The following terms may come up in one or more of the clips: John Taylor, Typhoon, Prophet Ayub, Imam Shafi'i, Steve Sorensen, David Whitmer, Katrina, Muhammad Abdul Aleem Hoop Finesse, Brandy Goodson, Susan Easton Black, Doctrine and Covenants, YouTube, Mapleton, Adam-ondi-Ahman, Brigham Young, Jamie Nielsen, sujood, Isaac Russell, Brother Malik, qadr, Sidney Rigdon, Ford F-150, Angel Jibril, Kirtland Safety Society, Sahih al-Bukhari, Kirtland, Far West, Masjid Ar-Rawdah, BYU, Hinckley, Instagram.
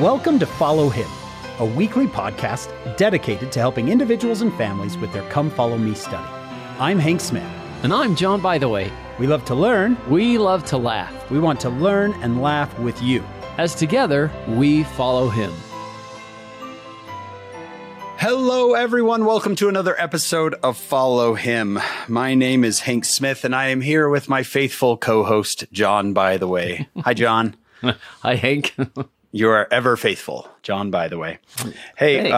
Welcome to Follow Him, a weekly podcast dedicated to helping individuals and families with their Come Follow Me study. I'm Hank Smith. And I'm John Bytheway. We love to learn. We love to laugh. We want to learn and laugh with you. As together, we follow Him. Hello, everyone. Welcome to another episode of Follow Him. My name is Hank Smith, and I am here with my faithful co-host, John Bytheway. Hi, John. Hi, Hank. You are ever faithful, John Bytheway. Hey,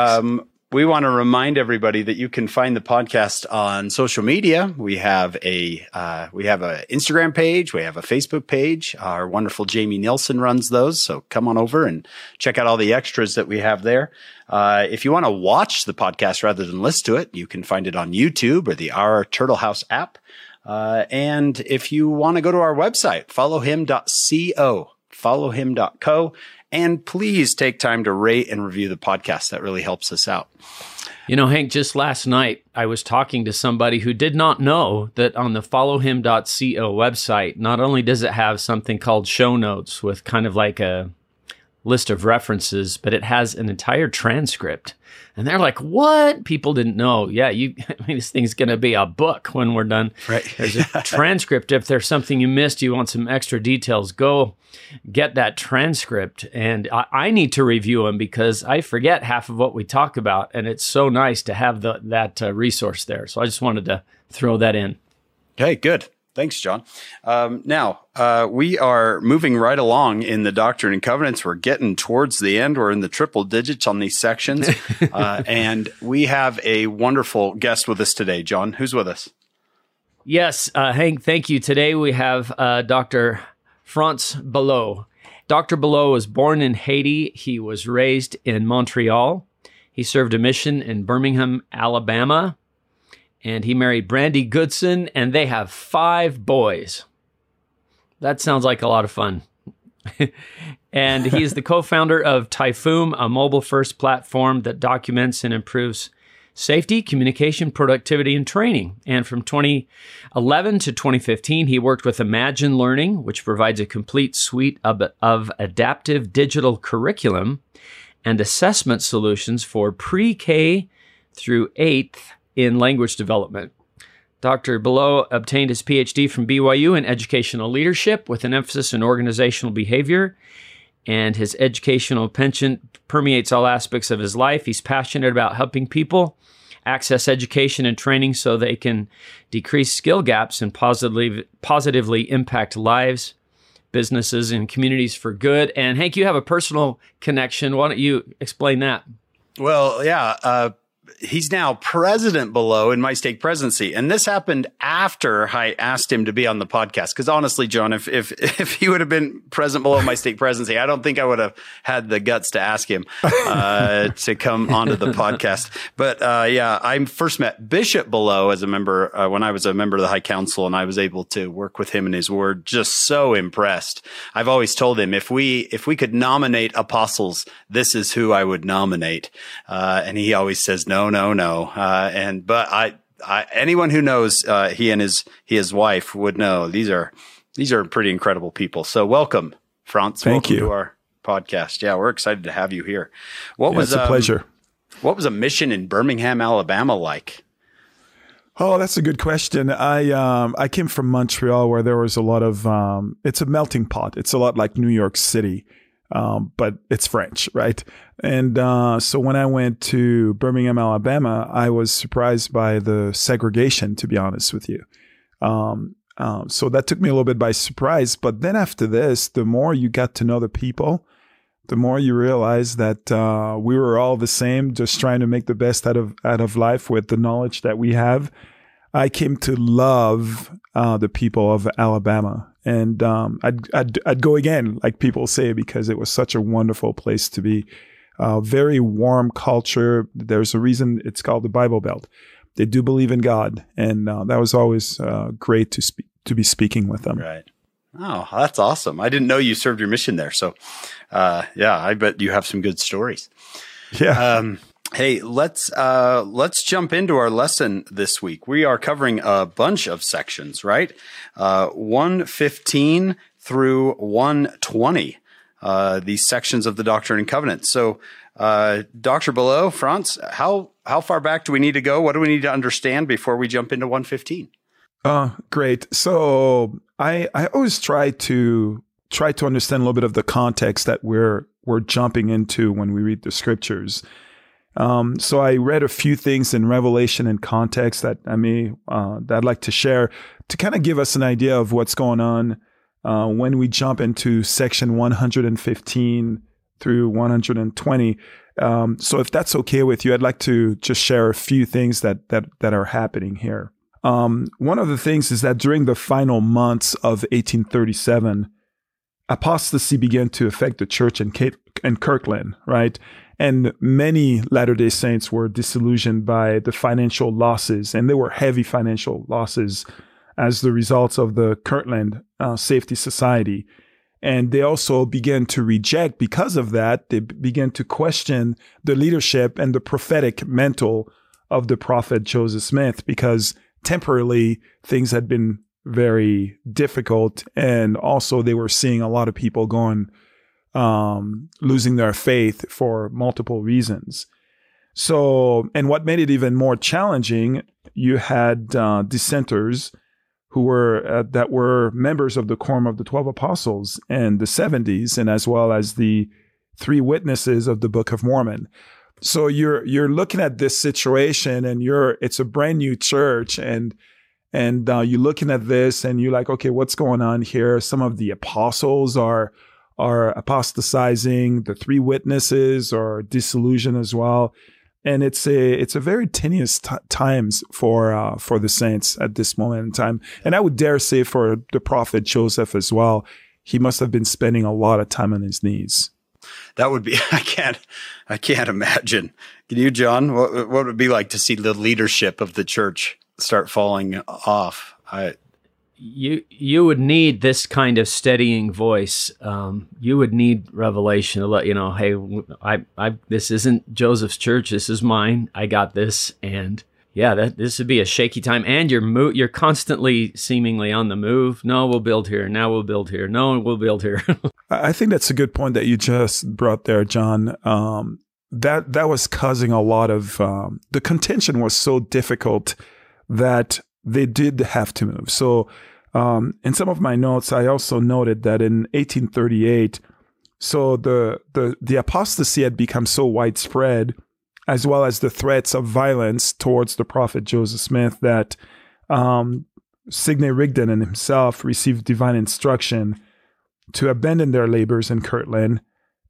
we want to remind everybody that you can find the podcast on social media. We have a Instagram page. We have a Facebook page. Our wonderful Jamie Nielsen runs those. So come on over and check out all the extras that we have there. If you want to watch the podcast rather than listen to it, you can find it on YouTube or the Our Turtle House app. And if you want to go to our website, followhim.co, followhim.co. And please take time to rate and review the podcast. That really helps us out. You know, Hank, just last night, I was talking to somebody who did not know that on the followhim.co website, not only does it have something called show notes with kind of like a list of references, but it has an entire transcript. And they're like, what? People didn't know. Yeah, this thing's going to be a book when we're done. Right. There's a transcript. If there's something you missed, you want some extra details, go get that transcript. And I need to review them because I forget half of what we talk about. And it's so nice to have that resource there. So I just wanted to throw that in. Okay, good. Thanks, John. Now, we are moving right along in the Doctrine and Covenants. We're getting towards the end. We're in the triple digits on these sections. And we have a wonderful guest with us today, John. Who's with us? Yes, Hank, thank you. Today we have Dr. Frantz Belot. Dr. Belot was born in Haiti. He was raised in Montreal. He served a mission in Birmingham, Alabama. And he married Brandy Goodson, and they have 5 boys. That sounds like a lot of fun. And he's the co-founder of Typhoon, a mobile-first platform that documents and improves safety, communication, productivity, and training. And from 2011 to 2015, he worked with Imagine Learning, which provides a complete suite of adaptive digital curriculum and assessment solutions for pre-K through 8th in language development. Dr. Belot obtained his PhD from BYU in educational leadership with an emphasis in organizational behavior, and his educational penchant permeates all aspects of his life. He's passionate about helping people access education and training so they can decrease skill gaps and positively impact lives, businesses, and communities for good. And Hank, you have a personal connection. Why don't you explain that? Well, yeah. He's now President Belot in my state presidency. And this happened after I asked him to be on the podcast. Because honestly, John, if he would have been President Belot in my state presidency, I don't think I would have had the guts to ask him to come onto the podcast. But yeah, I first met Bishop Belot as a member when I was a member of the High Council, and I was able to work with him in his word. Just so impressed. I've always told him if we could nominate apostles, this is who I would nominate. And he always says no. No. But anyone who knows he and his wife would know these are pretty incredible people. So welcome, Frantz. Thank you. To our podcast. Yeah, we're excited to have you here. It's a pleasure. What was a mission in Birmingham, Alabama like? Oh, that's a good question. I came from Montreal, where there was a lot of it's a melting pot. It's a lot like New York City. But it's French, right? And so when I went to Birmingham, Alabama, I was surprised by the segregation, to be honest with you. So that took me a little bit by surprise. But then after this, the more you got to know the people, the more you realize that we were all the same, just trying to make the best out of life with the knowledge that we have. I came to love the people of Alabama. And I'd go again, like people say, because it was such a wonderful place to be. Very warm culture. There's a reason it's called the Bible Belt. They do believe in God, and that was always great to be speaking with them. Right. Oh, that's awesome! I didn't know you served your mission there. So, yeah, I bet you have some good stories. Yeah. Hey, let's jump into our lesson this week. We are covering a bunch of sections, right? 115 through 120. these sections of the Doctrine and Covenants. So, Dr. Belot, Frantz, how far back do we need to go? What do we need to understand before we jump into 115? Great. So I always try to understand a little bit of the context that we're jumping into when we read the scriptures. So I read a few things in Revelation and context that I'd like to share to kind of give us an idea of what's going on when we jump into section 115 through 120. So if that's okay with you, I'd like to just share a few things that are happening here. One of the things is that during the final months of 1837, apostasy began to affect the church in Kirtland, right? And many Latter-day Saints were disillusioned by the financial losses, and they were heavy financial losses as the results of the Kirtland Safety Society. And they also began to reject, because of that, they began to question the leadership and the prophetic mantle of the prophet Joseph Smith, because temporarily things had been very difficult, and also they were seeing a lot of people going losing their faith for multiple reasons. So, and what made it even more challenging, you had dissenters who were that were members of the Quorum of the 12 Apostles in the 70s, and as well as the three witnesses of the Book of Mormon. So you're looking at this situation, and it's a brand new church, and you're looking at this, and you're like, okay, what's going on here? Some of the apostles are apostatizing, the three witnesses are disillusioned as well, and it's a very tenuous times for the saints at this moment in time, and I would dare say for the prophet Joseph as well. He must have been spending a lot of time on his knees. That would be I can't imagine. Can you, John? What would it be like to see the leadership of the church start falling off? You would need this kind of steadying voice. You would need revelation to let you know, hey, this isn't Joseph's church. This is mine. I got this. And yeah, this would be a shaky time. And you're constantly seemingly on the move. No, we'll build here. Now we'll build here. No, we'll build here. I think that's a good point that you just brought there, John. That was causing a lot of the contention was so difficult that they did have to move. So in some of my notes, I also noted that in 1838, so the apostasy had become so widespread, as well as the threats of violence towards the prophet Joseph Smith, that Sidney Rigdon and himself received divine instruction to abandon their labors in Kirtland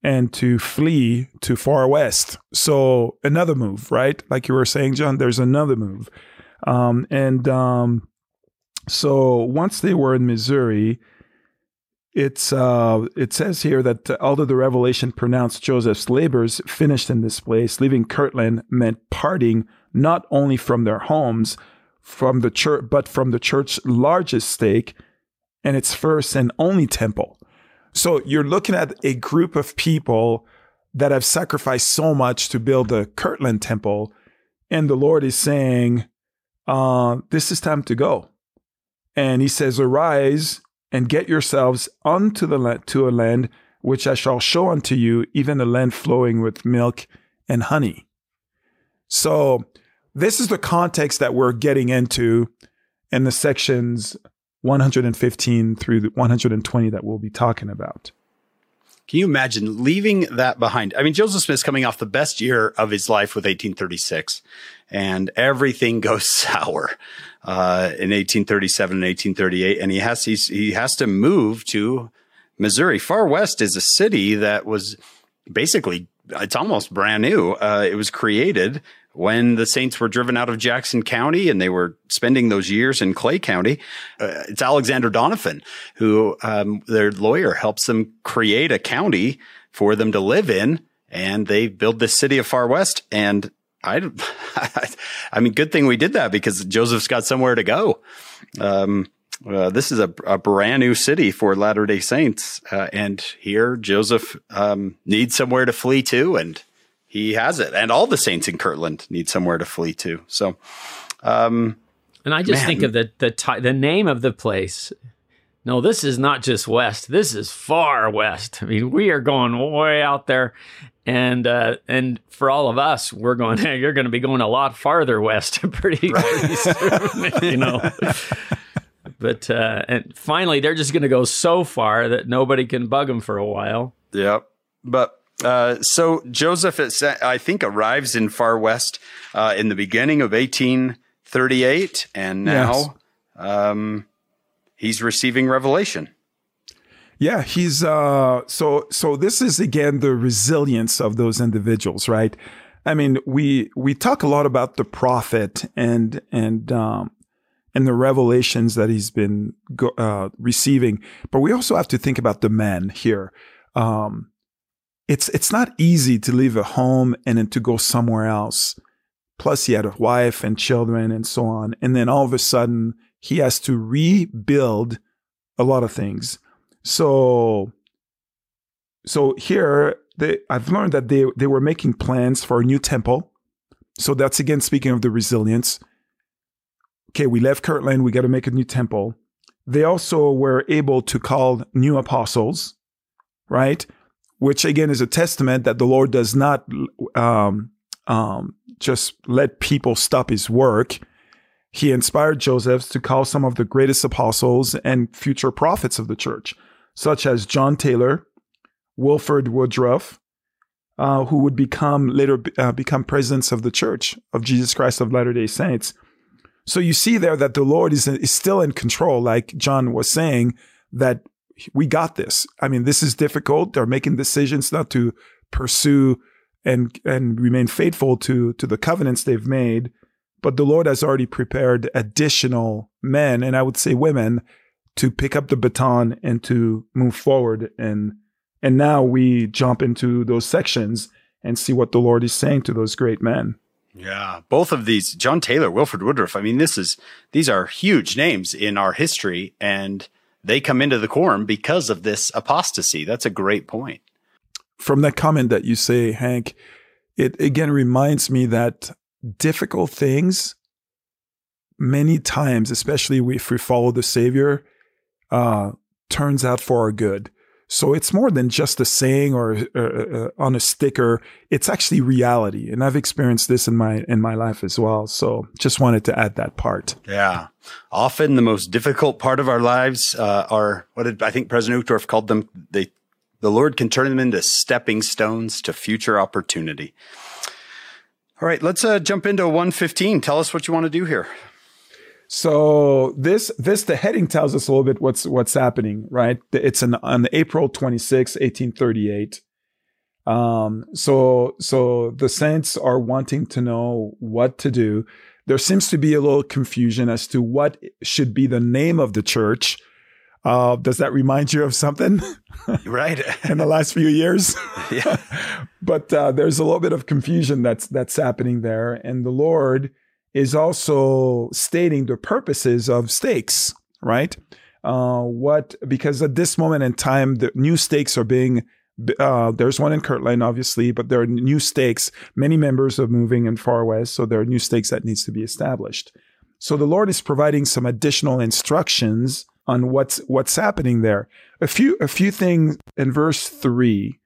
and to flee to Far West. So another move, right? Like you were saying, John, there's another move. So once they were in Missouri, it says here that although the revelation pronounced Joseph's labors finished in this place, leaving Kirtland meant parting not only from their homes, from the church, but from the church's largest stake and its first and only temple. So you're looking at a group of people that have sacrificed so much to build the Kirtland temple, and the Lord is saying, this is time to go. And he says, arise and get yourselves unto a land which I shall show unto you, even a land flowing with milk and honey. So this is the context that we're getting into in the sections 115 through 120 that we'll be talking about. Can you imagine leaving that behind? I mean, Joseph Smith's coming off the best year of his life with 1836, and everything goes sour in 1837 and 1838, and he has to move to Missouri. Far West is a city that was basically, it's almost brand new. It was created when the Saints were driven out of Jackson County, and they were spending those years in Clay County. It's Alexander Donovan who, their lawyer, helps them create a county for them to live in, and they build this city of Far West. And I mean, good thing we did that, because Joseph's got somewhere to go. This is a brand new city for Latter-day Saints, and here Joseph needs somewhere to flee to, and he has it, and all the saints in Kirtland need somewhere to flee to. So, and I just think of the name of the place, No, this is not just west. This is far west. I mean, we are going way out there. And for all of us, we're going, hey, you're going to be going a lot farther west pretty soon, you know. But and finally, they're just going to go so far that nobody can bug them for a while. Yep. But so Joseph, I think, arrives in Far West in the beginning of 1838. And now he's receiving revelation. Yeah, he's so this is, again, the resilience of those individuals, right? I mean, we talk a lot about the prophet and the revelations that he's been receiving, but we also have to think about the man here. It's not easy to leave a home and then to go somewhere else. Plus, he had a wife and children and so on, and then all of a sudden he has to rebuild a lot of things. So here I've learned that they were making plans for a new temple. So that's, again, speaking of the resilience. Okay, we left Kirtland. We got to make a new temple. They also were able to call new apostles, right? Which, again, is a testament that the Lord does not just let people stop his work. He inspired Joseph to call some of the greatest apostles and future prophets of the church, such as John Taylor, Wilford Woodruff, who would become presidents of the Church of Jesus Christ of Latter-day Saints. So you see there that the Lord is still in control, like John was saying, that we got this. I mean, this is difficult. They're making decisions not to pursue and remain faithful to the covenants they've made. But the Lord has already prepared additional men, and I would say women, to pick up the baton and to move forward. And now we jump into those sections and see what the Lord is saying to those great men. Yeah, both of these, John Taylor, Wilford Woodruff, I mean, these are huge names in our history, and they come into the quorum because of this apostasy. That's a great point. From that comment that you say, Hank, it again reminds me that difficult things, many times, especially if we follow the Savior, turns out for our good. So it's more than just a saying or on a sticker. It's actually reality, and I've experienced this in my life as well. So just wanted to add that part. Yeah, often the most difficult part of our lives are I think President Uchtdorf called them. The Lord can turn them into stepping stones to future opportunity. All right, let's jump into 1:15. Tell us what you want to do here. So this the heading tells us a little bit what's happening, right? It's on April 26, 1838. So the saints are wanting to know what to do. There seems to be a little confusion as to what should be the name of the church. Does that remind you of something? Right. In the last few years? Yeah. But there's a little bit of confusion that's happening there. And the Lord is also stating the purposes of stakes, right? Because at this moment in time, the new stakes are being, there's one in Kirtland, obviously, but there are new stakes. Many members are moving in Far West, so there are new stakes that needs to be established. So the Lord is providing some additional instructions on what's happening there. A few things in verse 3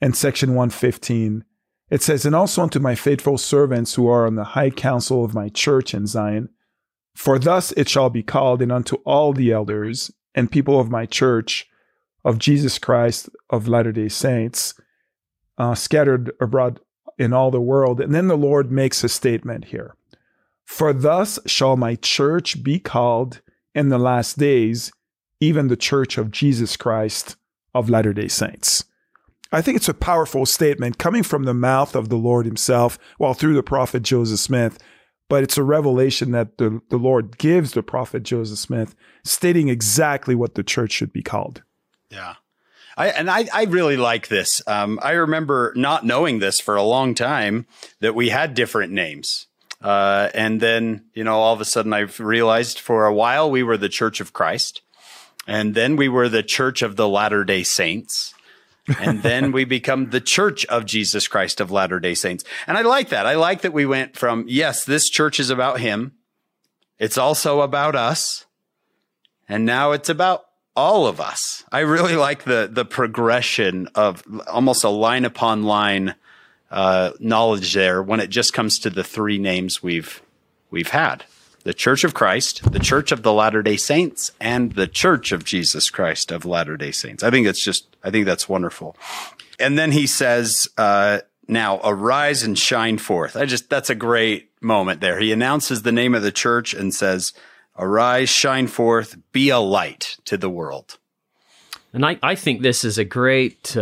and section 1:15. It says, "And also unto my faithful servants who are on the high council of my church in Zion, for thus it shall be called, and unto all the elders and people of my church of Jesus Christ of Latter-day Saints, scattered abroad in all the world." And then the Lord makes a statement here. "For thus shall my church be called in the last days, even the Church of Jesus Christ of Latter-day Saints." I think it's a powerful statement coming from the mouth of the Lord himself, well, through the prophet Joseph Smith, but it's a revelation that the Lord gives the prophet Joseph Smith, stating exactly what the church should be called. Yeah. I really like this. I remember not knowing this for a long time, that we had different names. And then, you know, all of a sudden I've realized for a while we were the Church of Christ, and then we were the Church of the Latter-day Saints, and then we become the Church of Jesus Christ of Latter-day Saints. And I like that. I like that we went from, yes, this church is about him, it's also about us, and now it's about all of us. I really like the progression of almost a line upon line knowledge there when it just comes to the three names we've had. The Church of Christ, the Church of the Latter-day Saints, and the Church of Jesus Christ of Latter-day Saints. I think that's wonderful. And then he says, now arise and shine forth. That's a great moment there. He announces the name of the church and says, arise, shine forth, be a light to the world. And I think this is a great,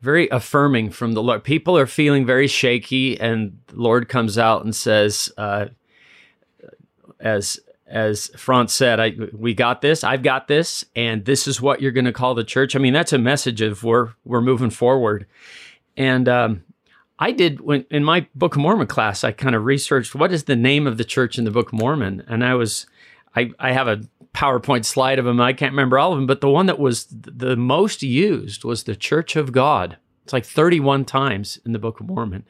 very affirming from the Lord. People are feeling very shaky, and the Lord comes out and says, as Frantz said, we got this, I've got this, and this is what you're going to call the church. I mean, that's a message of we're moving forward. And I did, in my Book of Mormon class, I kind of researched what is the name of the church in the Book of Mormon. And I have a PowerPoint slide of them. I can't remember all of them, but the one that was the most used was the Church of God. It's like 31 times in the Book of Mormon.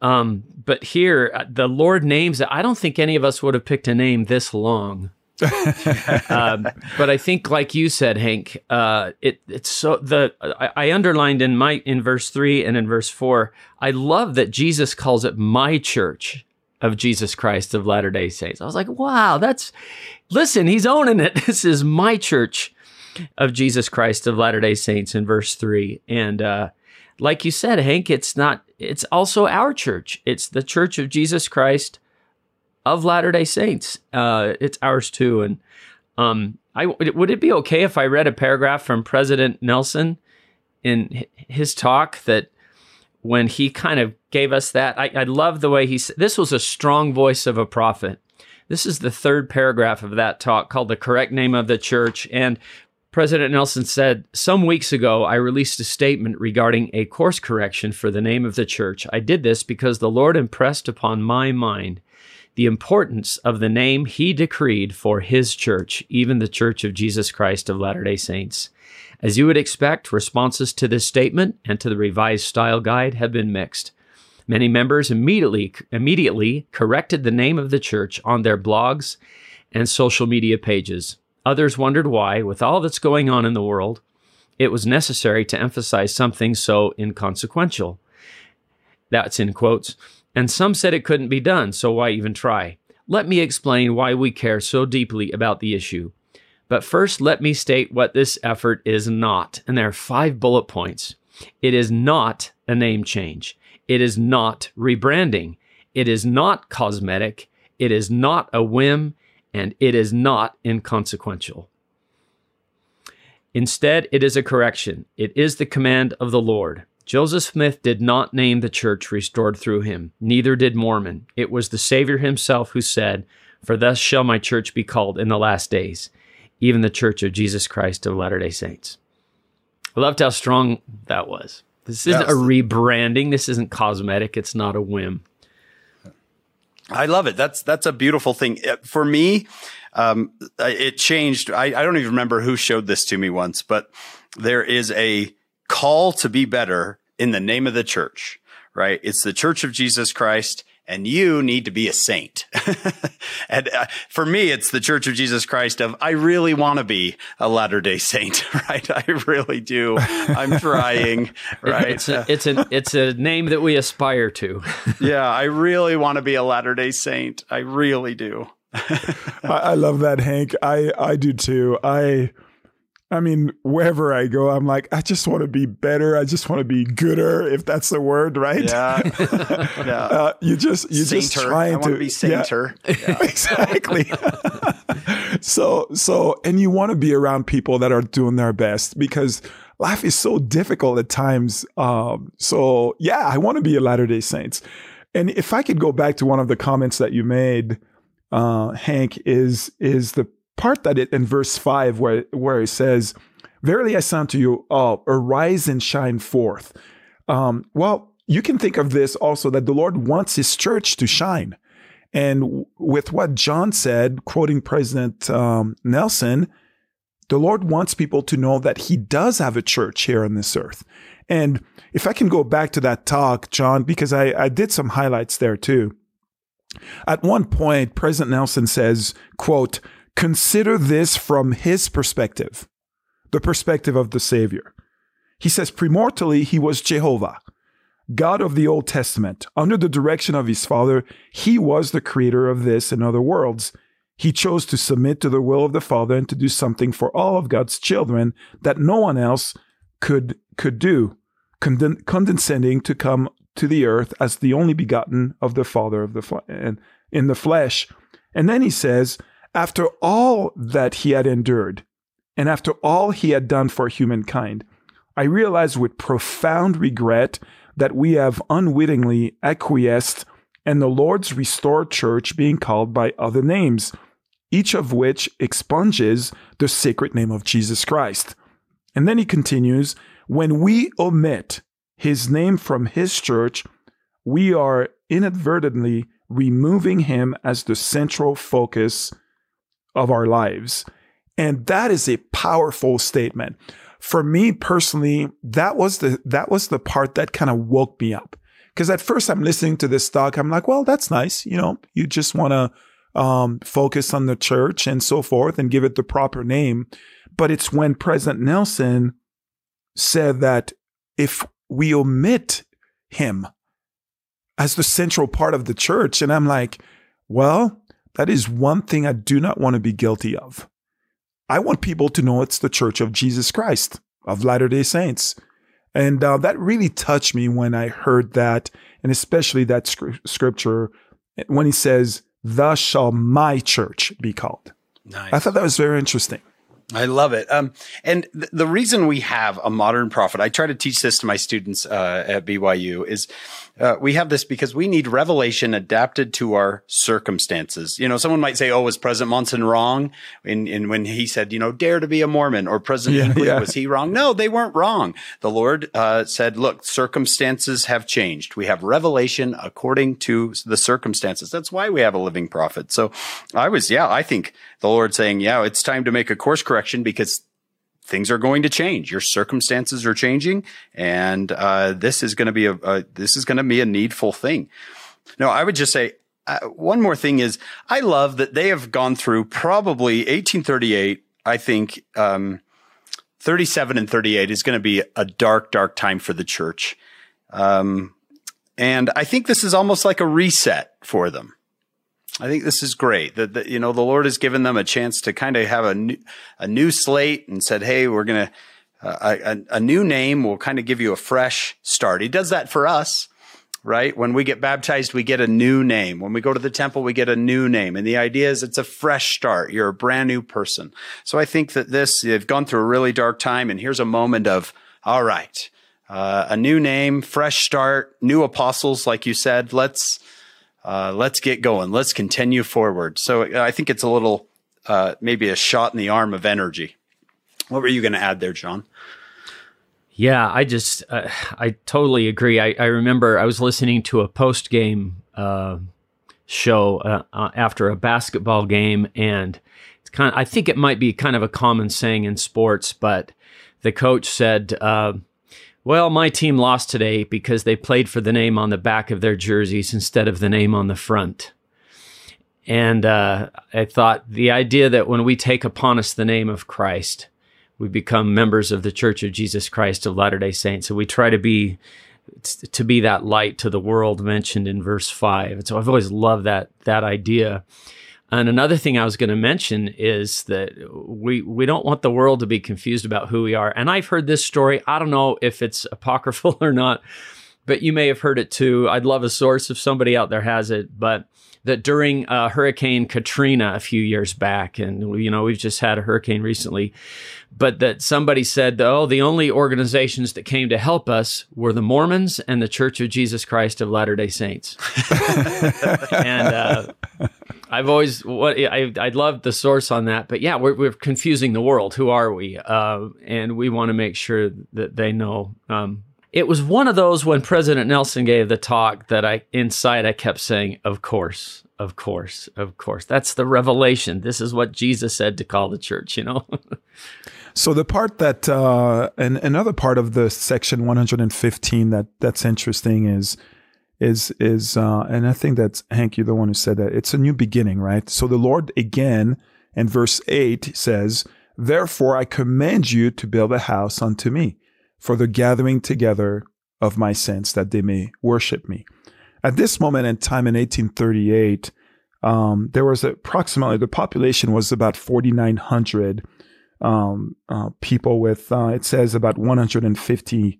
But here, the Lord names it. I don't think any of us would have picked a name this long. But I think, like you said, Hank, it's so I underlined in verse 3 and in verse 4. I love that Jesus calls it my church of Jesus Christ of Latter-day Saints. I was like, wow, he's owning it. This is my church of Jesus Christ of Latter-day Saints in verse 3. And, like you said, Hank, it's also our church. It's the Church of Jesus Christ of Latter-day Saints. It's ours too. And would it be okay if I read a paragraph from President Nelson in his talk that when he kind of gave us that? I love the way he said, this was a strong voice of a prophet. This is the third paragraph of that talk called The Correct Name of the Church. And President Nelson said, some weeks ago, I released a statement regarding a course correction for the name of the church. I did this because the Lord impressed upon my mind the importance of the name he decreed for his church, even the Church of Jesus Christ of Latter-day Saints. As you would expect, responses to this statement and to the revised style guide have been mixed. Many members immediately corrected the name of the church on their blogs and social media pages. Others wondered why, with all that's going on in the world, it was necessary to emphasize something so inconsequential. That's in quotes. And some said it couldn't be done, so why even try? Let me explain why we care so deeply about the issue. But first, let me state what this effort is not. And there are 5 bullet points. It is not a name change. It is not rebranding. It is not cosmetic. It is not a whim. And it is not inconsequential. Instead, it is a correction. It is the command of the Lord. Joseph Smith did not name the church restored through him. Neither did Mormon. It was the Savior himself who said, "For thus shall my church be called in the last days, even the Church of Jesus Christ of Latter-day Saints." I loved how strong that was. This isn't a rebranding. This isn't cosmetic. It's not a whim. I love it. That's a beautiful thing. For me, it changed. I don't even remember who showed this to me once, but there is a call to be better in the name of the church, right? It's the Church of Jesus Christ, and you need to be a saint. And for me, it's the Church of Jesus Christ of, I really want to be a Latter-day Saint, right? I really do. I'm trying, right? It's a name that we aspire to. Yeah, I really want to be a Latter-day Saint. I really do. I love that, Hank. I do too. I mean, wherever I go, I'm like, I just want to be better. I just want to be gooder, if that's the word, right? Yeah. Yeah. Just trying to be sainter. Yeah. Yeah. Exactly. So, and you want to be around people that are doing their best, because life is so difficult at times. So yeah, I want to be a Latter-day Saints. And if I could go back to one of the comments that you made, Hank, is the part that it in verse 5 where it says, verily I say unto you all, arise and shine forth. Well, you can think of this also that the Lord wants his church to shine. And with what John said, quoting President Nelson, the Lord wants people to know that he does have a church here on this earth. And if I can go back to that talk, John, because I did some highlights there too. At one point, President Nelson says, quote, Consider this from his perspective, the perspective of the Savior. He says, primordially, he was Jehovah, God of the Old Testament. Under the direction of his Father, he was the creator of this and other worlds. He chose to submit to the will of the Father and to do something for all of God's children that no one else could do, condescending to come to the earth as the only begotten of the Father of the and in the flesh. And then he says, after all that he had endured and after all he had done for humankind, I realize with profound regret that we have unwittingly acquiesced in the Lord's restored church being called by other names, each of which expunges the sacred name of Jesus Christ. And then he continues, when we omit his name from his church, we are inadvertently removing him as the central focus of our lives. And that is a powerful statement. For me personally, that was the part that kind of woke me up. Because at first I'm listening to this talk, I'm like, well, that's nice. You know, you just want to focus on the church and so forth and give it the proper name. But it's when President Nelson said that if we omit him as the central part of the church, and I'm like, well, that is one thing I do not want to be guilty of. I want people to know it's the Church of Jesus Christ of Latter-day Saints. And that really touched me when I heard that, and especially that scripture when he says, thus shall my church be called. Nice. I thought that was very interesting. I love it. And the reason we have a modern prophet, I try to teach this to my students at BYU, is we have this because we need revelation adapted to our circumstances. You know, someone might say, oh, was President Monson wrong? And when he said, you know, dare to be a Mormon, or President Hinckley, was he wrong? No, they weren't wrong. The Lord said, look, circumstances have changed. We have revelation according to the circumstances. That's why we have a living prophet. So I think the Lord saying, yeah, it's time to make a course correction, because things are going to change. Your circumstances are changing, and this is going to be a needful thing. No, I would just say one more thing is I love that they have gone through probably 1838. I think 37 and 38 is going to be a dark, dark time for the church, and I think this is almost like a reset for them. I think this is great that you know, the Lord has given them a chance to kind of have a new slate and said, hey, we're going to a new name will kind of give you a fresh start. He does that for us, right? When we get baptized, we get a new name. When we go to the temple, we get a new name. And the idea is it's a fresh start. You're a brand new person. So I think that they've gone through a really dark time, and here's a moment of, all right, a new name, fresh start, new apostles, like you said, let's get going. Let's continue forward. So I think it's a little, maybe a shot in the arm of energy. What were you going to add there, John? Yeah, I just, I totally agree. I remember I was listening to a post-game show after a basketball game, and it's kind of, I think it might be kind of a common saying in sports, but the coach said, well, my team lost today because they played for the name on the back of their jerseys instead of the name on the front. And I thought the idea that when we take upon us the name of Christ, we become members of the Church of Jesus Christ of Latter-day Saints. So we try to be that light to the world mentioned in verse 5. And so I've always loved that idea. And another thing I was going to mention is that we don't want the world to be confused about who we are. And I've heard this story. I don't know if it's apocryphal or not, but you may have heard it too. I'd love a source if somebody out there has it. But that during Hurricane Katrina a few years back, and you know, we've just had a hurricane recently, but that somebody said, oh, the only organizations that came to help us were the Mormons and the Church of Jesus Christ of Latter-day Saints. And I'd love the source on that, but yeah, we're confusing the world. Who are we? And we want to make sure that they know. It was one of those when President Nelson gave the talk that I kept saying, of course, of course, of course. That's the revelation. This is what Jesus said to call the church, you know? So the part that, and another part of the section 115 that's interesting is and I think that's Hank, you're the one who said that, it's a new beginning, right? So the Lord again And verse 8 says, "Therefore I command you to build a house unto me, for the gathering together of my saints, that they may worship me." At this moment in time in 1838, there was approximately, the population was about 4,900 people with, it says about 150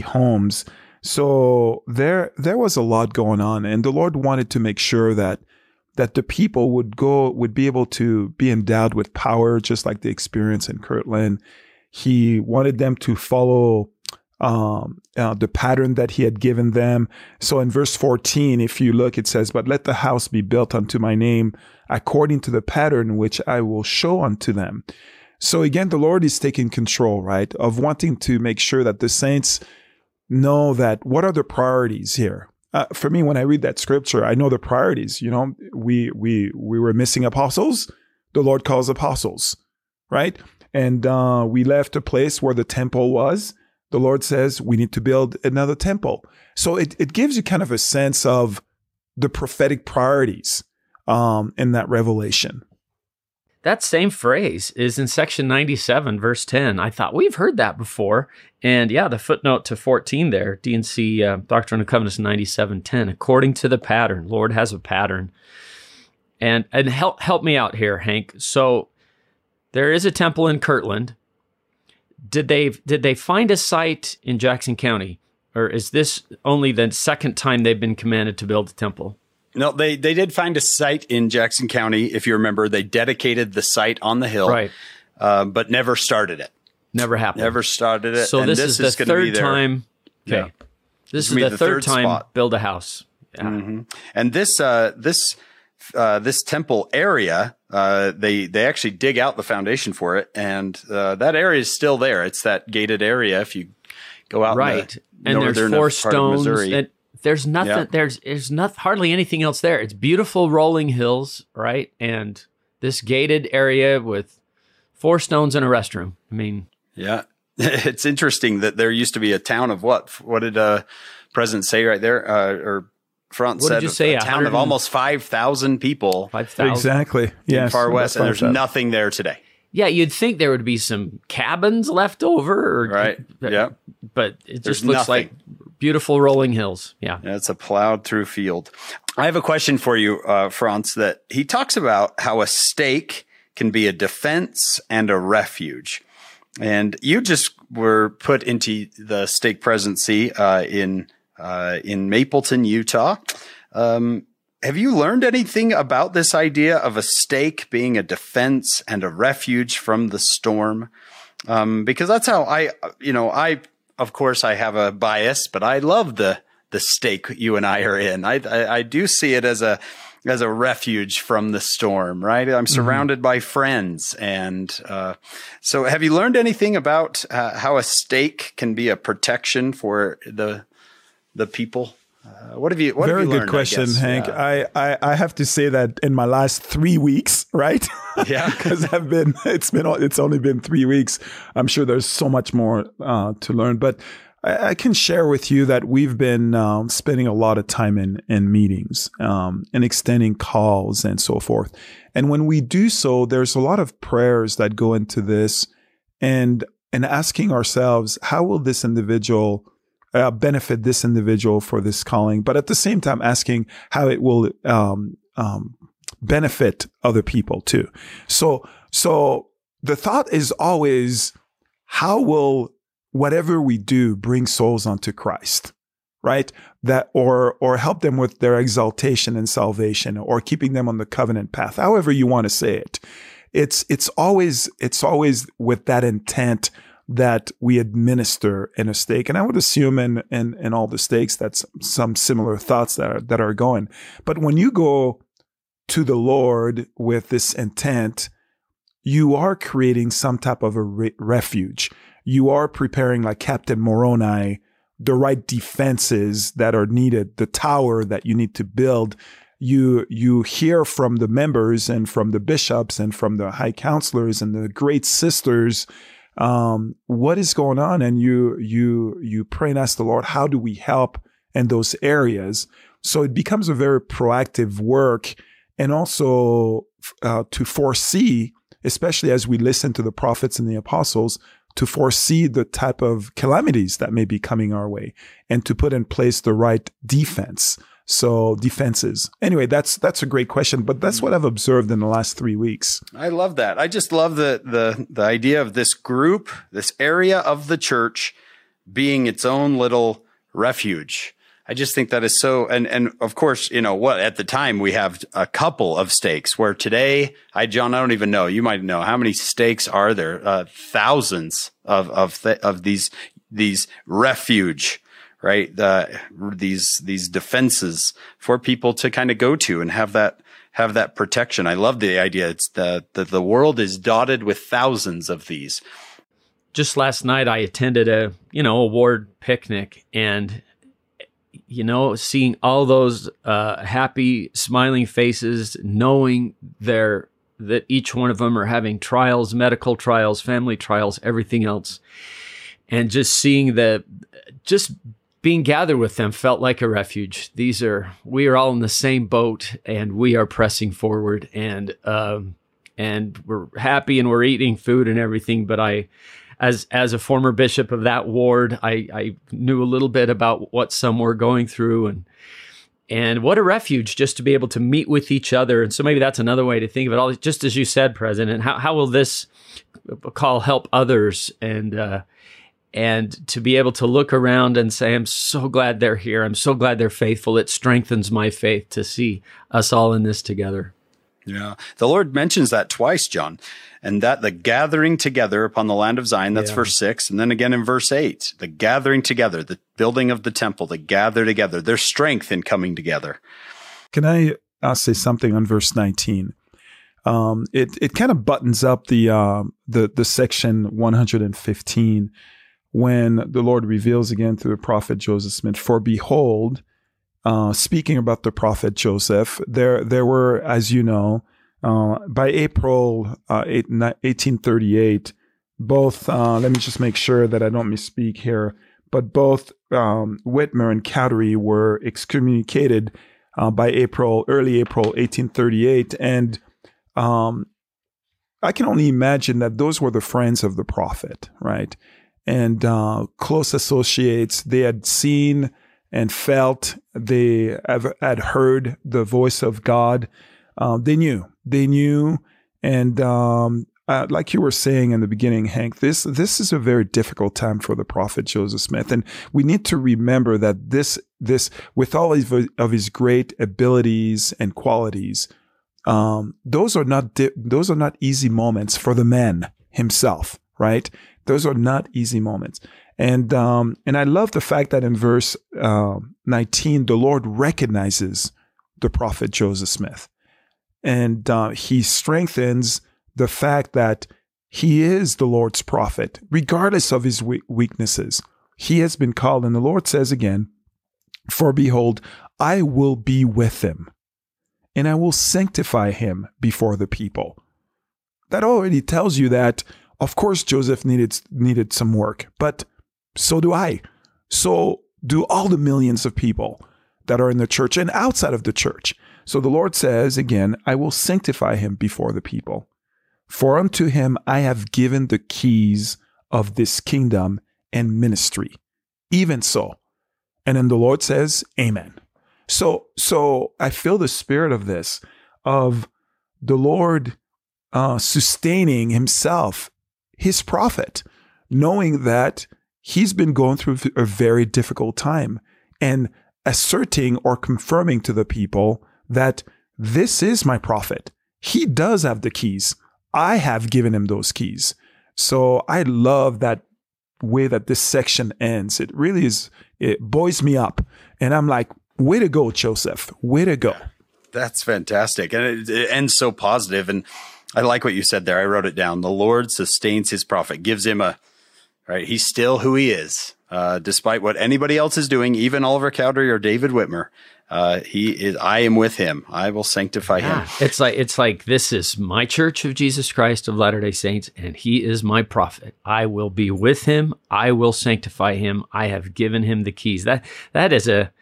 homes. So there was a lot going on, and the Lord wanted to make sure that the people would be able to be endowed with power, just like the experience in Kirtland. He wanted them to follow the pattern that he had given them. So in verse 14, if you look, it says, "But let the house be built unto my name, according to the pattern which I will show unto them." So again, the Lord is taking control, right, of wanting to make sure that the saints know that what are the priorities here. For me, when I read that scripture, I know the priorities. You know, we were missing apostles. The Lord calls apostles, right? And we left a place where the temple was. The Lord says we need to build another temple. So it gives you kind of a sense of the prophetic priorities in that revelation. That same phrase is in section 97, verse 10. I thought, we've heard that before. And yeah, the footnote to 14 there, D&C, Doctrine and Covenants 97:10, according to the pattern. Lord has a pattern. And help me out here, Hank. So there is a temple in Kirtland. Did they find a site in Jackson County, or is this only the second time they've been commanded to build a temple? No, they did find a site in Jackson County. If you remember, they dedicated the site on the hill, right? But never started it. Never happened. Never started it. So and this is the third time. Okay, yeah. This is the third time spot. Build a house. Yeah. Mm-hmm. And this temple area, they actually dig out the foundation for it, and that area is still there. It's that gated area. If you go out, right, and there's 4 stones. And there's nothing. Yeah. There's not hardly anything else there. It's beautiful rolling hills, right? And this gated area with 4 stones and a restroom. I mean, yeah, it's interesting that there used to be a town of what? What did President say right there? Or Frantz said a town of almost 5,000 people. 5,000. Exactly. Yes. In Far West, and there's nothing there today. Yeah, you'd think there would be some cabins left over. Or, right, yeah. But it just looks like beautiful rolling hills. Yeah. Yeah, it's a plowed through field. I have a question for you, Frantz, that he talks about how a stake can be a defense and a refuge. And you just were put into the stake presidency in Mapleton, Utah. Have you learned anything about this idea of a stake being a defense and a refuge from the storm? Because that's how I, of course, I have a bias, but I love the stake you and I are in. I do see it as a refuge from the storm, right? I'm surrounded by friends. And so have you learned anything about how a stake can be a protection for the people? What have you learned? Very good question, Hank. Yeah. I have to say that in my last 3 weeks, right? Yeah. Because it's only been 3 weeks. I'm sure there's so much more to learn, but I can share with you that we've been spending a lot of time in meetings and extending calls and so forth. And when we do so, there's a lot of prayers that go into this and asking ourselves, how will this individual benefit this individual for this calling, but at the same time asking how it will benefit other people too. So the thought is always, how will whatever we do bring souls unto Christ, right? That or help them with their exaltation and salvation, or keeping them on the covenant path. However you want to say it, it's always with that intent that we administer in a stake. And I would assume in all the stakes, that's some similar thoughts that are going. But when you go to the Lord with this intent, you are creating some type of a refuge. You are preparing, like Captain Moroni, the right defenses that are needed, the tower that you need to build. You hear from the members and from the bishops and from the high counselors and the great sisters what is going on, and you pray and ask the Lord, how do we help in those areas? So it becomes a very proactive work and also to foresee, especially as we listen to the prophets and the apostles, to foresee the type of calamities that may be coming our way and to put in place the right defense. So defenses. Anyway, that's a great question, but that's what I've observed in the last 3 weeks. I love that. I just love the idea of this group, this area of the church being its own little refuge. I just think that is so, and of course, you know what, at the time we have a couple of stakes where today, John, I don't even know, you might know, how many stakes are there? Thousands of these refuge, right? These defenses for people to kind of go to and have that protection. I love the idea. It's the world is dotted with thousands of these. Just last night, I attended a ward picnic, and seeing all those happy, smiling faces, knowing that each one of them are having trials, medical trials, family trials, everything else. And just seeing just being gathered with them felt like a refuge. We are all in the same boat, and we are pressing forward, and we're happy, and we're eating food and everything. But As a former bishop of that ward, I knew a little bit about what some were going through, and what a refuge just to be able to meet with each other. And so maybe that's another way to think of it all. Just as you said, President, how will this call help others? And to be able to look around and say, I'm so glad they're here. I'm so glad they're faithful. It strengthens my faith to see us all in this together. Yeah. The Lord mentions that twice, John, and that the gathering together upon the land of Zion, that's verse 6. And then again in verse 8, the gathering together, the building of the temple, the gather together, there's strength in coming together. Can I'll say something on verse 19? It kind of buttons up the section 115 when the Lord reveals again through the prophet Joseph Smith, for behold, speaking about the prophet Joseph, there were, as you know, by April 1838, both, let me just make sure that I don't misspeak here, but both Whitmer and Cowdery were excommunicated by early April 1838. And I can only imagine that those were the friends of the prophet, right? And close associates, they had seen and felt, they had heard the voice of God. They knew. And like you were saying in the beginning, Hank, this is a very difficult time for the prophet Joseph Smith. And we need to remember that this with all of his great abilities and qualities, those are not easy moments for the man himself, right? Those are not easy moments. And I love the fact that in verse 19, the Lord recognizes the prophet Joseph Smith, and he strengthens the fact that he is the Lord's prophet, regardless of his weaknesses. He has been called, and the Lord says again, for behold, I will be with him, and I will sanctify him before the people. That already tells you that, of course, Joseph needed some work, but so do I. So do all the millions of people that are in the church and outside of the church. So the Lord says again, I will sanctify him before the people. For unto him I have given the keys of this kingdom and ministry. Even so. And then the Lord says, amen. So I feel the spirit of this, of the Lord sustaining himself, his prophet, knowing that he's been going through a very difficult time, and asserting or confirming to the people that this is my prophet. He does have the keys. I have given him those keys. So I love that way that this section ends. It really is, it buoys me up. And I'm like, way to go, Joseph. Way to go. That's fantastic. And it ends so positive. And I like what you said there. I wrote it down. The Lord sustains his prophet, gives him a, right, he's still who he is, despite what anybody else is doing, even Oliver Cowdery or David Whitmer. He is. I am with him. I will sanctify him. It's like this is my Church of Jesus Christ of Latter-day Saints, and he is my prophet. I will be with him. I will sanctify him. I have given him the keys. That is a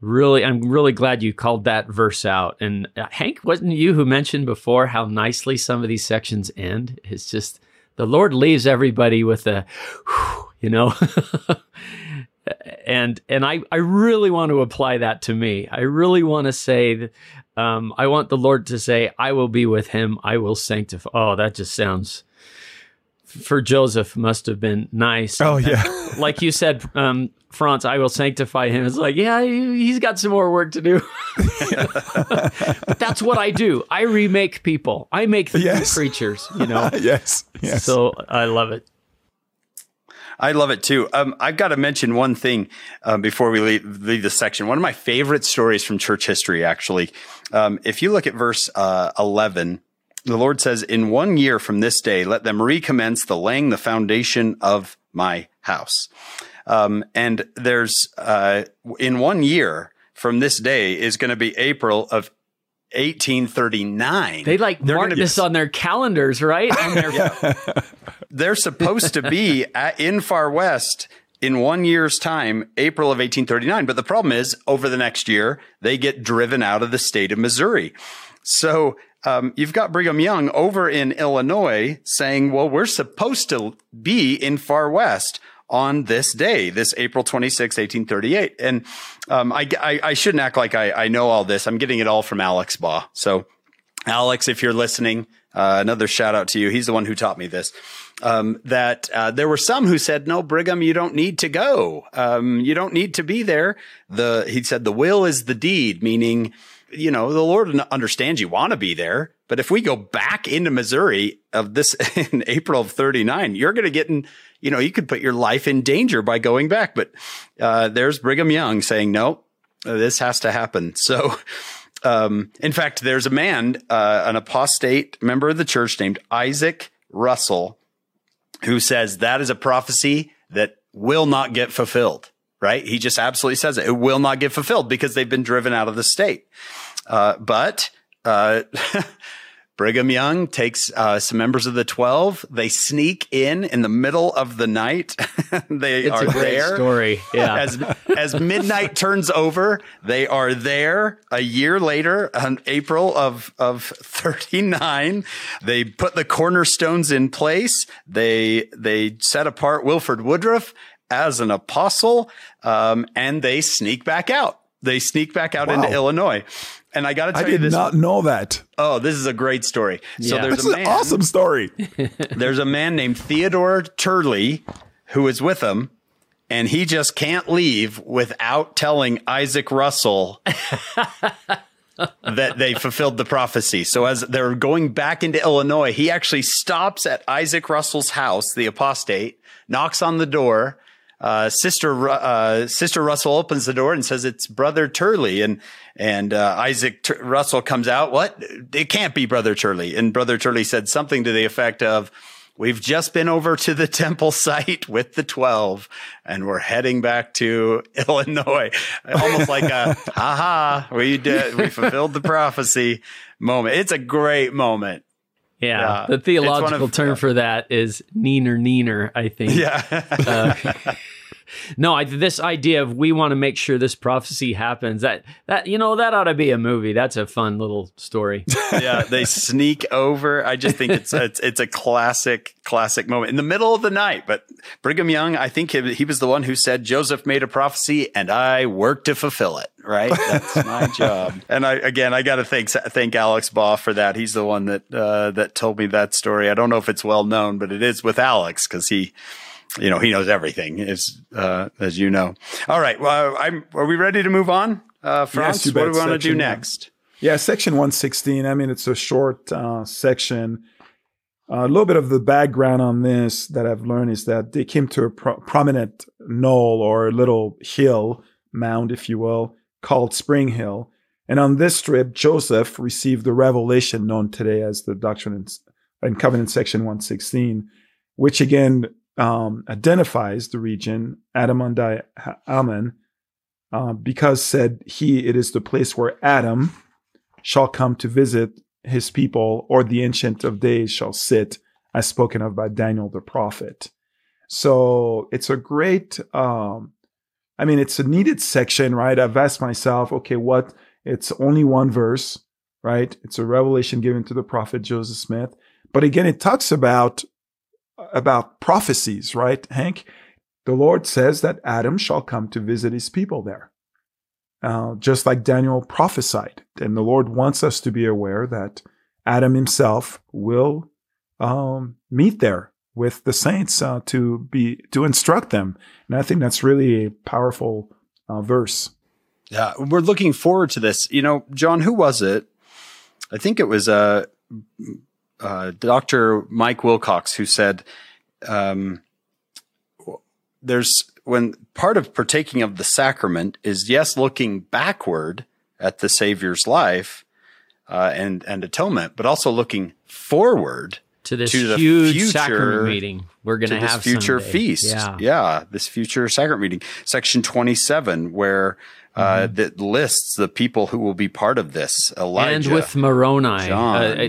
Really, I'm really glad you called that verse out. And Hank, wasn't you who mentioned before how nicely some of these sections end? It's just the Lord leaves everybody with a, whew, you know, and I really want to apply that to me. I really want to say that, I want the Lord to say, I will be with him. I will sanctify. Oh, that just sounds, for Joseph must have been nice. Oh, yeah. Like you said, Frantz, I will sanctify him. It's like, yeah, he's got some more work to do. But that's what I do. I remake people. I make creatures, you know. Yes. So I love it. I love it too. I've got to mention one thing before we leave this section. One of my favorite stories from church history, actually. If you look at verse 11, the Lord says, in 1 year from this day, let them recommence the laying the foundation of my house. And there's, in 1 year from this day is going to be April of 1839. They like mark this on their calendars, right? They're supposed to be in Far West in 1 year's time, April of 1839. But the problem is over the next year, they get driven out of the state of Missouri. So you've got Brigham Young over in Illinois saying, well, we're supposed to be in Far West on this day, this April 26, 1838. And I shouldn't act like I know all this. I'm getting it all from Alex Baugh. So Alex, if you're listening, another shout out to you. He's the one who taught me this, that there were some who said, no, Brigham, you don't need to go. You don't need to be there. He said the will is the deed, meaning, you know, the Lord understands you want to be there. But if we go back into Missouri of this in April of 39, you're going to get in, you know, you could put your life in danger by going back. But there's Brigham Young saying, no, this has to happen. So, in fact, there's a man, an apostate member of the church named Isaac Russell, who says that is a prophecy that will not get fulfilled. Right? He just absolutely says it. It will not get fulfilled because they've been driven out of the state. But Brigham Young takes some members of the 12. They sneak in the middle of the night. It's a great story. Yeah. As midnight turns over, they are there a year later on April of 39. They put the cornerstones in place. They set apart Wilford Woodruff as an apostle, and they sneak back out. They sneak back out into Illinois. And I got to tell you this. I did not know that. Oh, this is a great story. Yeah. So there's an awesome story. There's a man named Theodore Turley who is with him, and he just can't leave without telling Isaac Russell that they fulfilled the prophecy. So as they're going back into Illinois, he actually stops at Isaac Russell's house, the apostate, knocks on the door. Sister Russell opens the door and says, it's Brother Turley. And Isaac Russell comes out. What? It can't be Brother Turley. And Brother Turley said something to the effect of, we've just been over to the temple site with the 12 and we're heading back to Illinois. Almost like a, aha, we fulfilled the prophecy moment. It's a great moment. Yeah, the theological term for that is neener, I think. Yeah. No, this idea of we want to make sure this prophecy happens, that ought to be a movie. That's a fun little story. Yeah, they sneak over. I just think it's a classic moment in the middle of the night. But Brigham Young, I think he was the one who said, Joseph made a prophecy and I worked to fulfill it. Right? That's my job. And I got to thank Alex Baugh for that. He's the one that told me that story. I don't know if it's well known, but it is with Alex because he knows everything, as you know. All right. Well, are we ready to move on, Frantz? Yes, what do we want to do next? Yeah, section 116. I mean, it's a short section. A little bit of the background on this that I've learned is that they came to a prominent knoll or a little hill, mound, if you will, called Spring Hill. And on this trip, Joseph received the revelation known today as the Doctrine and Covenants section 116, which again identifies the region Adam-ondi-Ahman, because said it is the place where Adam shall come to visit his people, or the Ancient of Days shall sit, as spoken of by Daniel the prophet. So it's a great I mean, it's a needed section, right? I've asked myself, okay, what? It's only one verse, right? It's a revelation given to the prophet Joseph Smith. But again, it talks about prophecies, right, Hank? The Lord says that Adam shall come to visit his people there. Just like Daniel prophesied. And the Lord wants us to be aware that Adam himself will meet there with the saints to instruct them. And I think that's really a powerful verse. Yeah, we're looking forward to this. You know, John, who was it? I think it was Dr. Mike Wilcox who said, when part of partaking of the sacrament is, yes, looking backward at the Savior's life and atonement, but also looking forward to this huge sacrament meeting we're going to have this future someday. Feast. Yeah, this future sacrament meeting. Section 27, where that lists the people who will be part of this. Elijah. And with Moroni. John,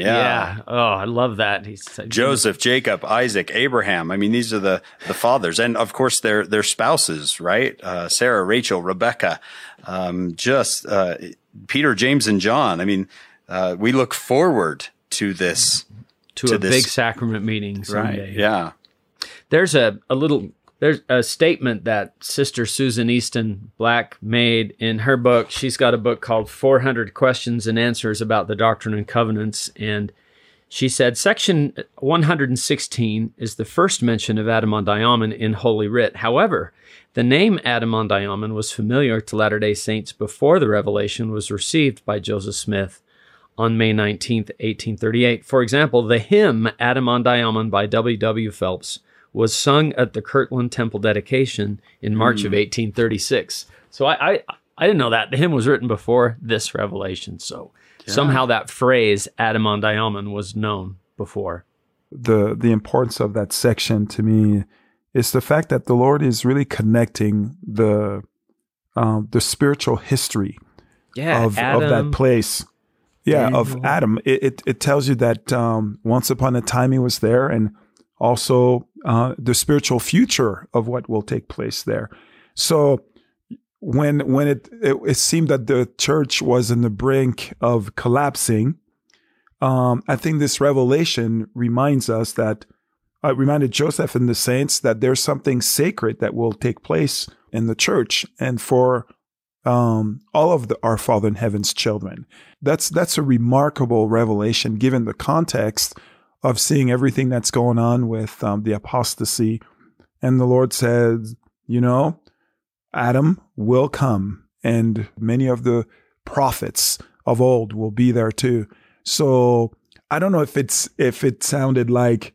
Oh, I love that. Joseph, Jacob, Isaac, Abraham. I mean, these are the fathers. And, of course, their spouses, right? Sarah, Rachel, Rebecca, Peter, James, and John. I mean, we look forward to this. To a big sacrament meeting someday. Right, yeah. There's a statement that Sister Susan Easton Black made in her book. She's got a book called 400 Questions and Answers about the Doctrine and Covenants. And she said, Section 116 is the first mention of Adam-ondi-Ahman in Holy Writ. However, the name Adam-ondi-Ahman was familiar to Latter-day Saints before the revelation was received by Joseph Smith on May 19th, 1838. For example, the hymn Adam-ondi-Ahman by W.W. Phelps was sung at the Kirtland Temple dedication in March of 1836. So I didn't know that. The hymn was written before this revelation. So somehow that phrase, Adam-ondi-Ahman, was known before. The importance of that section to me is the fact that the Lord is really connecting the spiritual history of that place. Yeah, of Adam. It tells you that once upon a time he was there, and also the spiritual future of what will take place there. So when it seemed that the church was on the brink of collapsing, I think this revelation reminded Joseph and the saints that there's something sacred that will take place in the church, and for all of our Father in Heaven's children. That's a remarkable revelation given the context of seeing everything that's going on with the apostasy. And the Lord said, you know, Adam will come, and many of the prophets of old will be there too. So I don't know if it sounded like,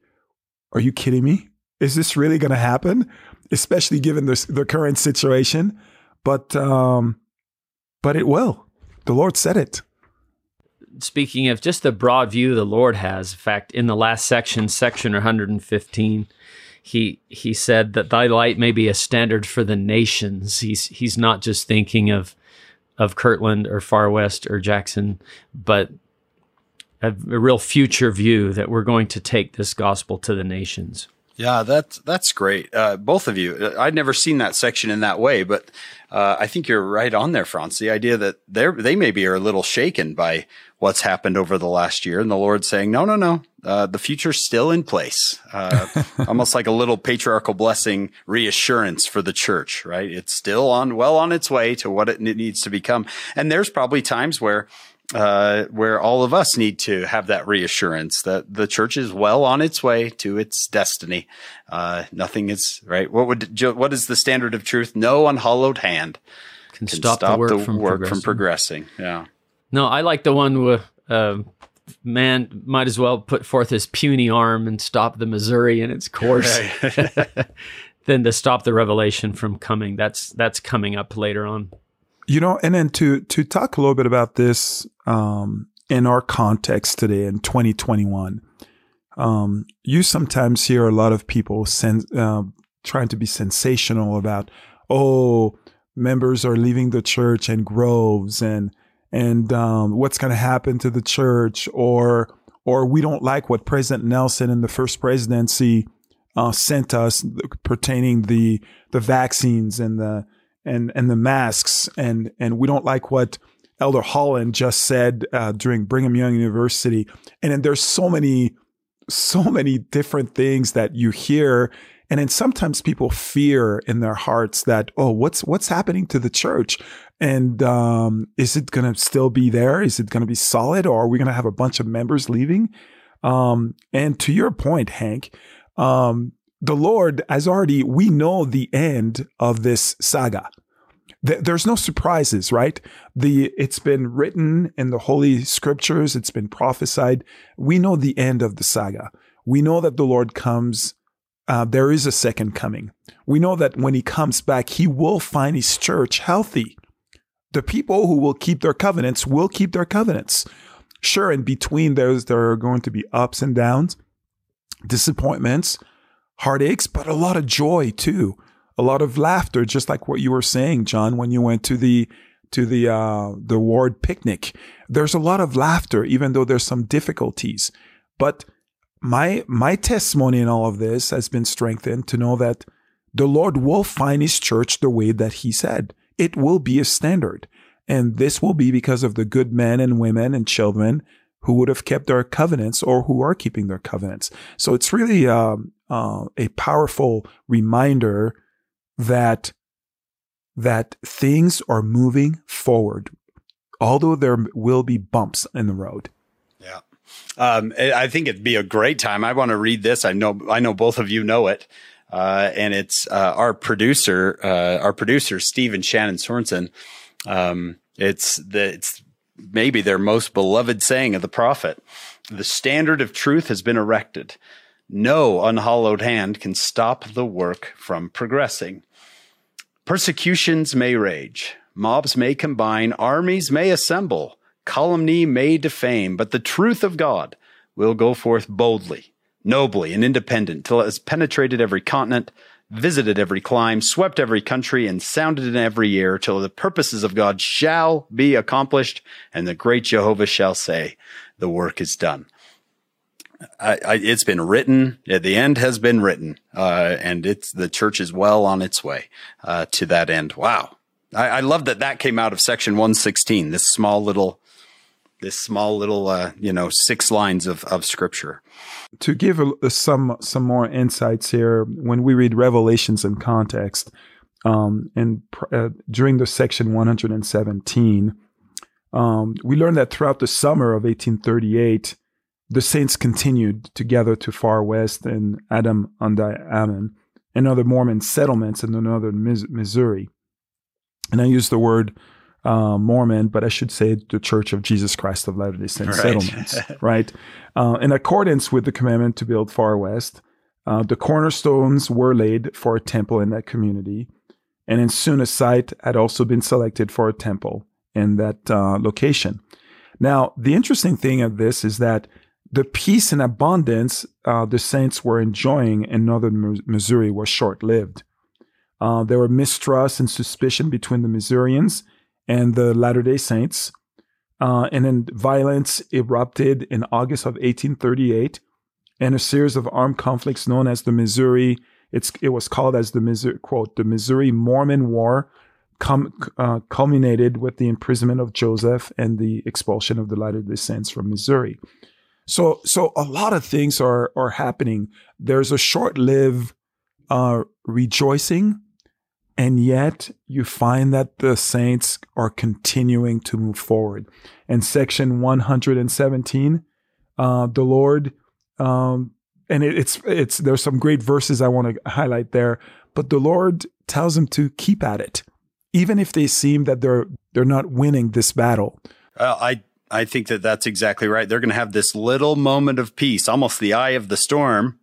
are you kidding me? Is this really going to happen? Especially given the current situation. But it will. The Lord said it. Speaking of just the broad view the Lord has, in fact, in the last section, section 115, he said that thy light may be a standard for the nations. He's not just thinking of Kirtland or Far West or Jackson, but a real future view that we're going to take this gospel to the nations. Yeah, that's great. Both of you. I'd never seen that section in that way, but I think you're right on there, Frantz. The idea that they maybe are a little shaken by what's happened over the last year, and the Lord saying, no, the future's still in place. Almost like a little patriarchal blessing reassurance for the church, right? It's still on its way to what it needs to become. And there's probably times where all of us need to have that reassurance that the church is well on its way to its destiny. Nothing is right. What is the standard of truth? No unhallowed hand can stop the work from progressing. Yeah. No, I like the one with man might as well put forth his puny arm and stop the Missouri in its course, right. Than to stop the revelation from coming. That's coming up later on. You know, and then to talk a little bit about this in our context today in 2021, you sometimes hear a lot of people trying to be sensational about, members are leaving the church and groves and what's going to happen to the church, or we don't like what President Nelson in the first presidency sent us pertaining the vaccines and the and the masks, and we don't like what Elder Holland just said during Brigham Young University. And then there's so many different things that you hear. And then sometimes people fear in their hearts that, oh, what's happening to the church? And is it going to still be there? Is it going to be solid? Or are we going to have a bunch of members leaving? And to your point, Hank, the Lord has already, we know the end of this saga. There's no surprises, right? It's been written in the Holy Scriptures. It's been prophesied. We know the end of the saga. We know that the Lord comes. There is a second coming. We know that when he comes back, he will find his church healthy. The people who will keep their covenants will keep their covenants. Sure, in between those, there are going to be ups and downs, disappointments, heartaches, but a lot of joy too. A lot of laughter, just like what you were saying, John, when you went to the ward picnic. There's a lot of laughter, even though there's some difficulties. But my testimony in all of this has been strengthened to know that the Lord will find his church the way that he said. It will be a standard. And this will be because of the good men and women and children who would have kept their covenants or who are keeping their covenants. So it's really a powerful reminder that things are moving forward, although there will be bumps in the road. Yeah. I think it'd be a great time. I want to read this. I know both of you know it. And it's our producer, Steve and Shannon Sorensen. It's maybe their most beloved saying of the prophet. The standard of truth has been erected. No unhallowed hand can stop the work from progressing. Persecutions may rage, mobs may combine, armies may assemble, calumny may defame, but the truth of God will go forth boldly, nobly, and independent till it has penetrated every continent, visited every clime, swept every country, and sounded in every ear, till the purposes of God shall be accomplished, and the great Jehovah shall say, the work is done. It's been written. The end has been written, and the church is well on its way to that end. Wow, I love that came out of section 116. This small little, six lines of scripture. To give some more insights here, when we read Revelations in context, and during the section 117, we learn that throughout the summer of 1838. The saints continued to gather to Far West and Adam-ondi-Ahman and other Mormon settlements in the northern Missouri. And I use the word Mormon, but I should say the Church of Jesus Christ of Latter-day Saints settlements, right? In accordance with the commandment to build Far West, the cornerstones were laid for a temple in that community. And then soon a site had also been selected for a temple in that location. Now, the interesting thing of this is that the peace and abundance the saints were enjoying in northern Missouri was short-lived. There were mistrust and suspicion between the Missourians and the Latter-day Saints. And then violence erupted in August of 1838, and a series of armed conflicts known as the Missouri, it was called as the Missouri, quote, the Missouri Mormon War, culminated with the imprisonment of Joseph and the expulsion of the Latter-day Saints from Missouri. So a lot of things are happening. There's a short-lived rejoicing, and yet you find that the saints are continuing to move forward. In section 117, the Lord, there's some great verses I want to highlight there, but the Lord tells them to keep at it, even if they seem that they're not winning this battle. I think that's exactly right. They're going to have this little moment of peace, almost the eye of the storm,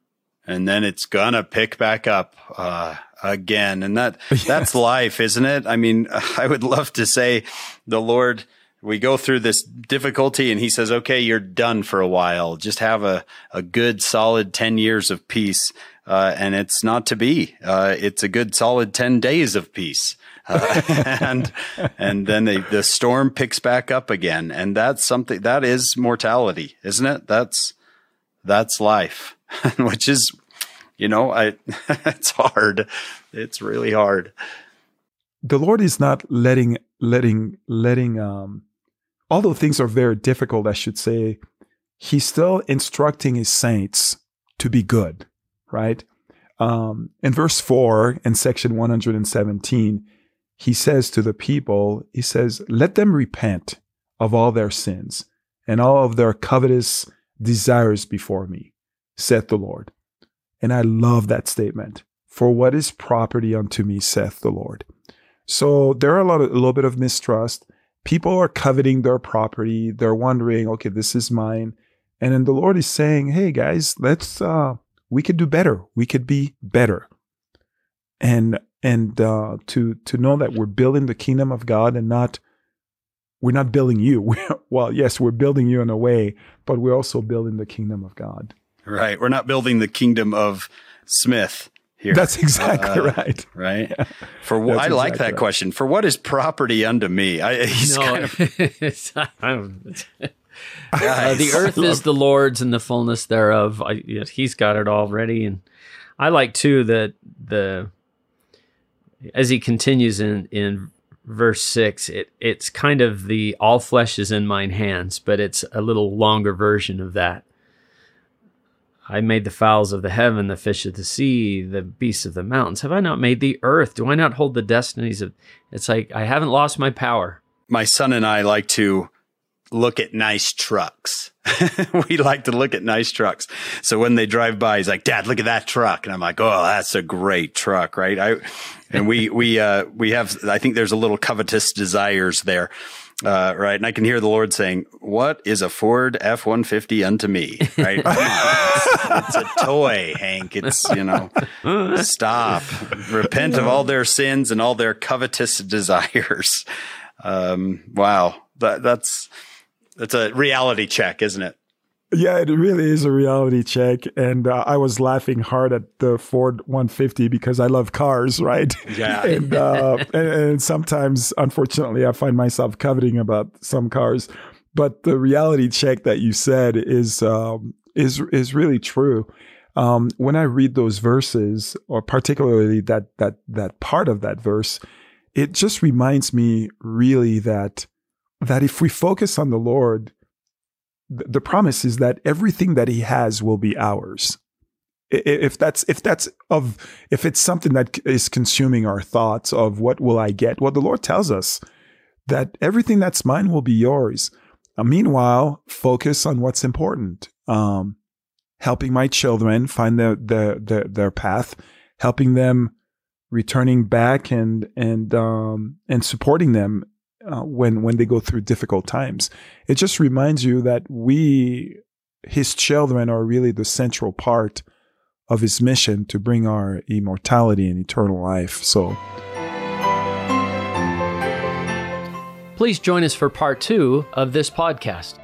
and then it's going to pick back up again. And that's life, isn't it? I mean, I would love to say the Lord, we go through this difficulty and he says, okay, you're done for a while. Just have a good, solid 10 years of peace. And it's not to be. It's a good, solid 10 days of peace. And then the storm picks back up again. And that's something that is mortality, isn't it? That's life, which is, it's hard. It's really hard. the Lord is not letting, although things are very difficult, I should say, he's still instructing his saints to be good, right? In verse 4 in section 117, he says to the people, he says, let them repent of all their sins and all of their covetous desires before me, saith the Lord. And I love that statement. For what is property unto me, saith the Lord. So there are a little bit of mistrust. People are coveting their property. They're wondering, okay, this is mine. And then the Lord is saying, hey guys, we could do better. We could be better. And to know that we're building the kingdom of God and we're not building you. Well, yes, we're building you in a way, but we're also building the kingdom of God. Right. We're not building the kingdom of Smith here. That's exactly right. Right. Yeah. I like that question. For what is property unto me? The earth is the Lord's and the fullness thereof. He's got it already. And I like too that as he continues in verse 6, it's kind of the all flesh is in mine hands, but it's a little longer version of that. I made the fowls of the heaven, the fish of the sea, the beasts of the mountains. Have I not made the earth? Do I not hold the destinies of... It's like, I haven't lost my power. My son and I like to look at nice trucks. We like to look at nice trucks. So when they drive by, he's like, Dad, look at that truck. And I'm like, oh, that's a great truck, right? We have, I think there's a little covetous desires there. Right. And I can hear the Lord saying, what is a Ford F-150 unto me? Right. It's a toy, Hank. It's, stop, repent of all their sins and all their covetous desires. Wow. That's a reality check, isn't it? Yeah, it really is a reality check. And I was laughing hard at the Ford 150 because I love cars, right? Yeah. and sometimes, unfortunately, I find myself coveting about some cars. But the reality check that you said is really true. When I read those verses, or particularly that part of that verse, it just reminds me really that if we focus on the Lord, the promise is that everything that he has will be ours. If it's something that is consuming our thoughts of what will I get? Well, the Lord tells us that everything that's mine will be yours. Meanwhile, focus on what's important. Helping my children find their path, helping them, returning back and supporting them. When they go through difficult times. It just reminds you that his children are really the central part of his mission to bring our immortality and eternal life. So please join us for part 2 of this podcast.